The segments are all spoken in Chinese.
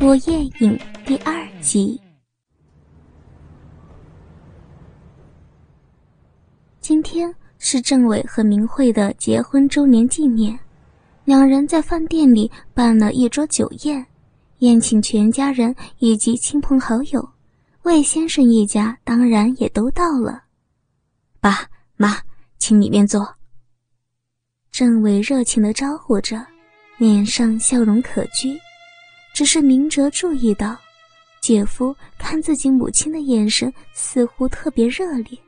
我夜影第二集。今天是政委和明慧的结婚周年纪念，两人在饭店里办了一桌酒宴，宴请全家人以及亲朋好友，魏先生一家当然也都到了。爸妈，请里面坐。政委热情地招呼着，脸上笑容可掬。只是明哲注意到，姐夫看自己母亲的眼神似乎特别热烈。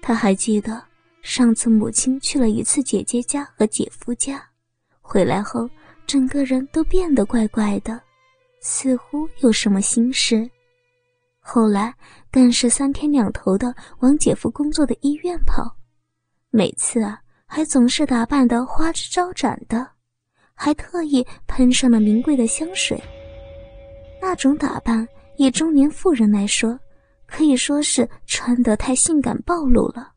他还记得上次母亲去了一次姐姐家和姐夫家，回来后整个人都变得怪怪的，似乎有什么心事。后来更是三天两头的往姐夫工作的医院跑，每次还总是打扮得花枝招展的。还特意喷上了名贵的香水，那种打扮以中年妇人来说，可以说是穿得太性感暴露了。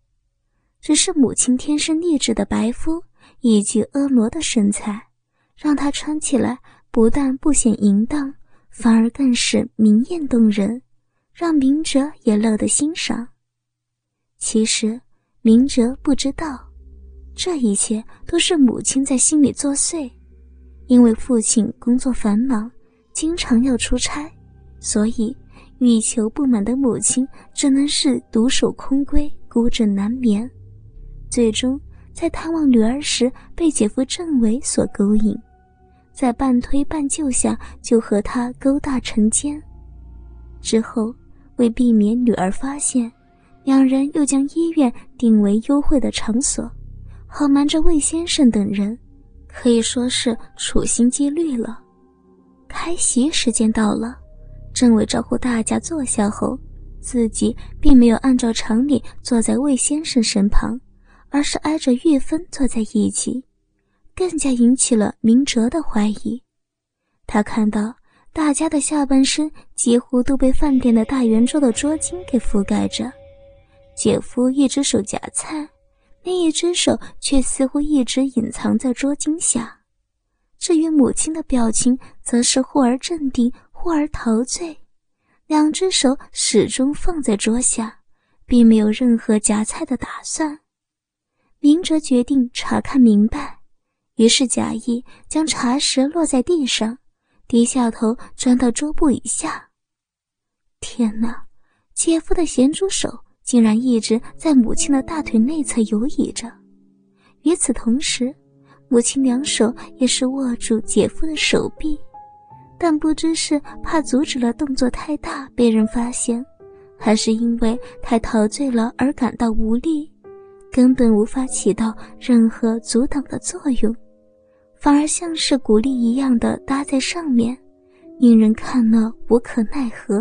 只是母亲天生丽质的白肤以及婀娜的身材，让她穿起来不但不显淫荡，反而更是明艳动人，让明哲也乐得欣赏。其实明哲不知道，这一切都是母亲在心里作祟。因为父亲工作繁忙，经常要出差，所以欲求不满的母亲只能是独守空闺，孤枕难眠。最终在探望女儿时被姐夫政委所勾引，在半推半就下就和他勾搭成奸。之后为避免女儿发现，两人又将医院定为幽会的场所，好瞒着魏先生等人，可以说是处心积虑了。开席时间到了，政委招呼大家坐下后，自己并没有按照常理坐在魏先生身旁，而是挨着玉芬坐在一起，更加引起了明哲的怀疑。他看到大家的下半身几乎都被饭店的大圆桌的桌巾给覆盖着，姐夫一只手夹菜，另一只手却似乎一直隐藏在桌巾下。至于母亲的表情，则是忽而镇定，忽而陶醉，两只手始终放在桌下，并没有任何夹菜的打算。明哲决定查看明白，于是假意将茶匙落在地上，低下头钻到桌布以下。天哪，姐夫的咸猪手竟然一直在母亲的大腿内侧游移着。与此同时，母亲两手也是握住姐夫的手臂，但不知是怕阻止了动作太大被人发现，还是因为太陶醉了而感到无力，根本无法起到任何阻挡的作用，反而像是骨粒一样的搭在上面，令人看了无可奈何。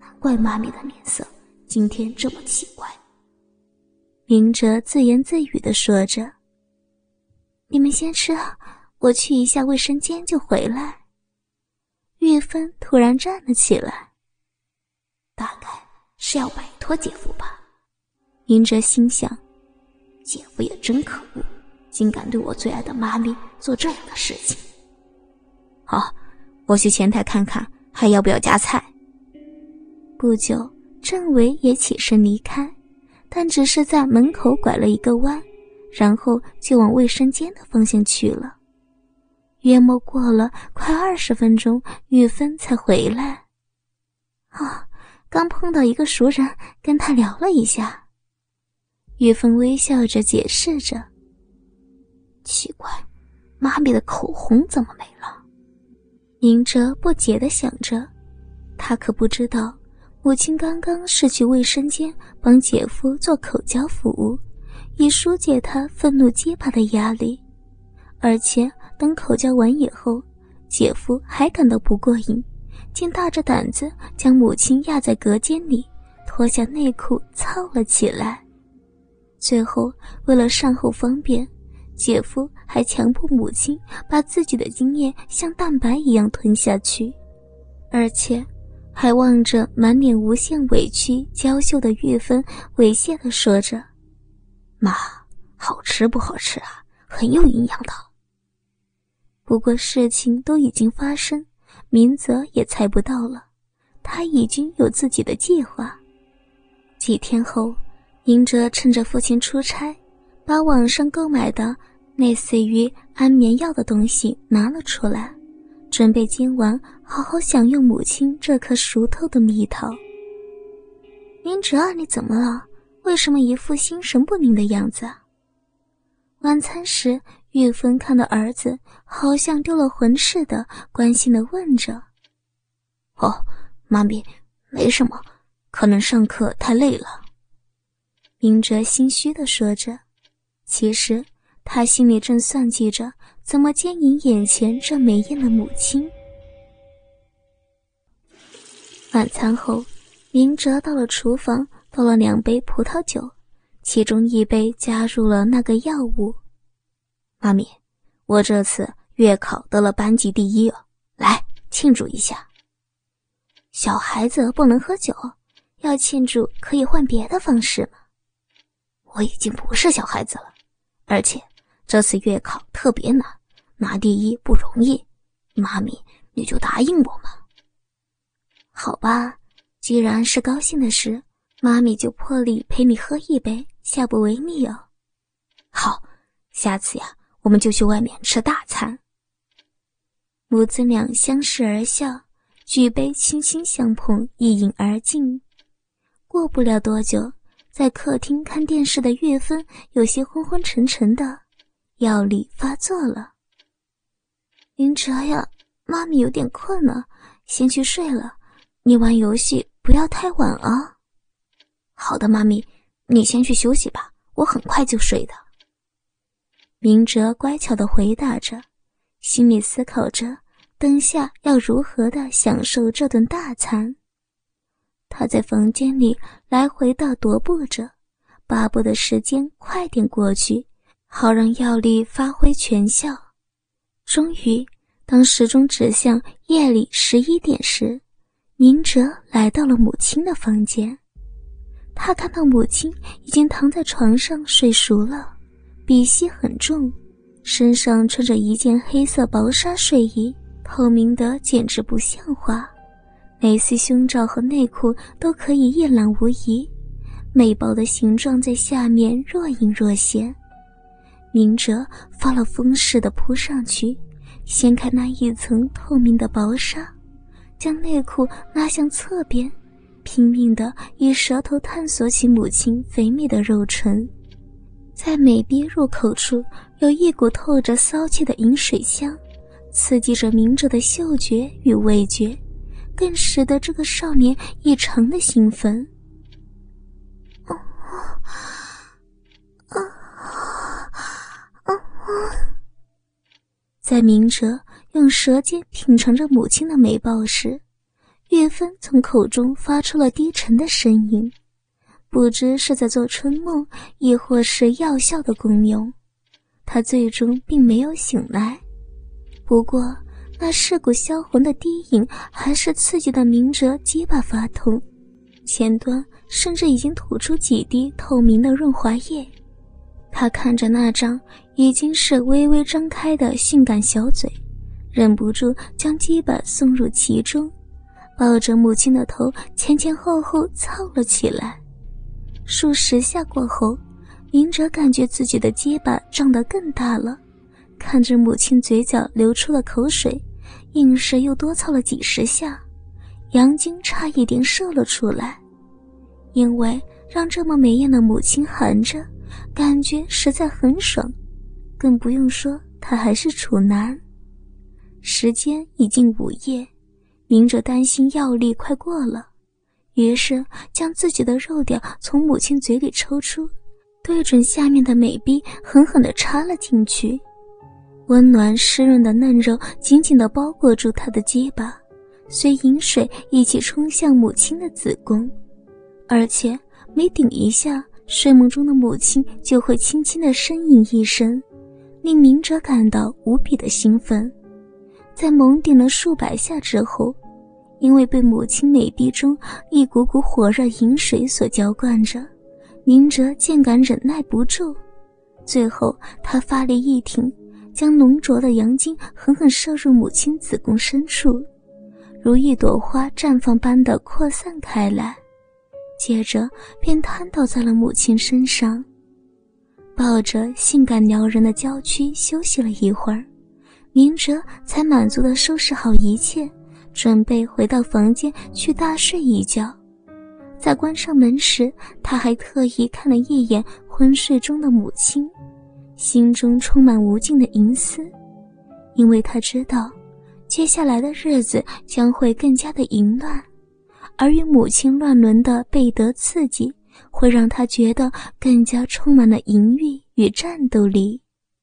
难怪妈咪的脸色今天这么奇怪，明哲自言自语地说着。你们先吃啊，我去一下卫生间就回来。玉芬突然站了起来。大概是要摆脱姐夫吧，明哲心想，姐夫也真可恶，竟敢对我最爱的妈咪做这样的事情。好，我去前台看看还要不要夹菜。不久政委也起身离开，但只是在门口拐了一个弯，然后就往卫生间的方向去了。约莫过了快20分钟，玉芬才回来。刚碰到一个熟人，跟他聊了一下。玉芬微笑着解释着。奇怪，妈咪的口红怎么没了？明哲不解地想着，他可不知道母亲刚刚是去卫生间帮姐夫做口交服务，以疏解他愤怒结巴的压力。而且等口交完以后，姐夫还感到不过瘾，竟大着胆子将母亲压在隔间里，脱下内裤操了起来。最后为了善后方便，姐夫还强迫母亲把自己的精液像蛋白一样吞下去，而且还望着满脸无限委屈娇羞的玉芬，猥亵地说着，妈，好吃不好吃啊，很有营养的。不过事情都已经发生，明泽也猜不到了，他已经有自己的计划。几天后，明哲趁着父亲出差，把网上购买的类似于安眠药的东西拿了出来，准备今晚好好享用母亲这颗熟透的蜜桃。明哲，你怎么了？为什么一副心神不宁的样子啊？晚餐时，玉芬看到儿子好像丢了魂似的，关心地问着。哦，妈咪，没什么，可能上课太累了。明哲心虚地说着，其实他心里正算计着怎么奸淫眼前这美艳的母亲。晚餐后，明哲到了厨房，倒了2杯葡萄酒，其中1杯加入了那个药物。妈咪，我这次月考得了班级第1哦，来庆祝一下。小孩子不能喝酒，要庆祝可以换别的方式吗？我已经不是小孩子了，而且这次月考特别难，拿第1不容易，妈咪你就答应我嘛。好吧，既然是高兴的事，妈咪就破例陪你喝1杯，下不为例哦。好，下次呀我们就去外面吃大餐。母子俩相视而笑，举杯轻轻相碰，一饮而尽。过不了多久，在客厅看电视的月芬有些昏昏沉沉的，药力发作了。林哲呀，妈咪有点困了，先去睡了，你玩游戏不要太晚啊。好的，妈咪，你先去休息吧，我很快就睡的。明哲乖巧地回答着，心里思考着等下要如何地享受这顿大餐。他在房间里来回地踱步着，巴不得时间快点过去，好让药力发挥全效。终于，当时钟指向夜里11点时，明哲来到了母亲的房间。他看到母亲已经躺在床上睡熟了，鼻息很重，身上穿着一件黑色薄纱睡衣，透明的简直不像话，蕾丝胸罩和内裤都可以一览无遗，美薄的形状在下面若隐若现。明哲发了疯似的扑上去，掀开那一层透明的薄纱，将内裤拉向侧边，拼命地以舌头探索起母亲肥美的肉唇。在每滴入口处有一股透着骚气的饮水香，刺激着明哲的嗅觉与味觉，更使得这个少年异常的兴奋。在明哲用舌尖品尝着母亲的美貌时，月芬从口中发出了低沉的声音，不知是在做春梦亦或是药效的功用，他最终并没有醒来。不过那噬骨销魂的低吟还是刺激的明哲鸡巴发痛，前端甚至已经吐出几滴透明的润滑液。他看着那张已经是微微张开的性感小嘴，忍不住将鸡巴送入其中，抱着母亲的头前前后后操了起来。数十下过后，明哲感觉自己的鸡巴胀得更大了，看着母亲嘴角流出了口水，硬是又多操了几十下，阳精差一点射了出来。因为让这么美艳的母亲含着，感觉实在很爽，更不用说她还是处男。时间已近午夜，明哲担心药力快过了，于是将自己的肉屌从母亲嘴里抽出，对准下面的美臂狠狠地插了进去。温暖湿润的嫩肉紧紧地包裹住她的鸡巴，随饮水一起冲向母亲的子宫，而且每顶一下，睡梦中的母亲就会轻轻地呻吟一声，令明哲感到无比的兴奋。在猛顶了数百下之后，因为被母亲美臂中一股股火热饮水所浇灌着，明哲竟敢忍耐不住，最后他发力一挺，将浓浊的阳精狠狠射入母亲子宫深处，如一朵花绽放般的扩散开来，接着便瘫倒在了母亲身上，抱着性感撩人的娇躯休息了一会儿，明哲才满足地收拾好一切，准备回到房间去大睡一觉。在关上门时，他还特意看了一眼昏睡中的母亲，心中充满无尽的隐私，因为他知道接下来的日子将会更加的淫乱，而与母亲乱伦的倍得刺激会让他觉得更加充满了淫欲与战斗力。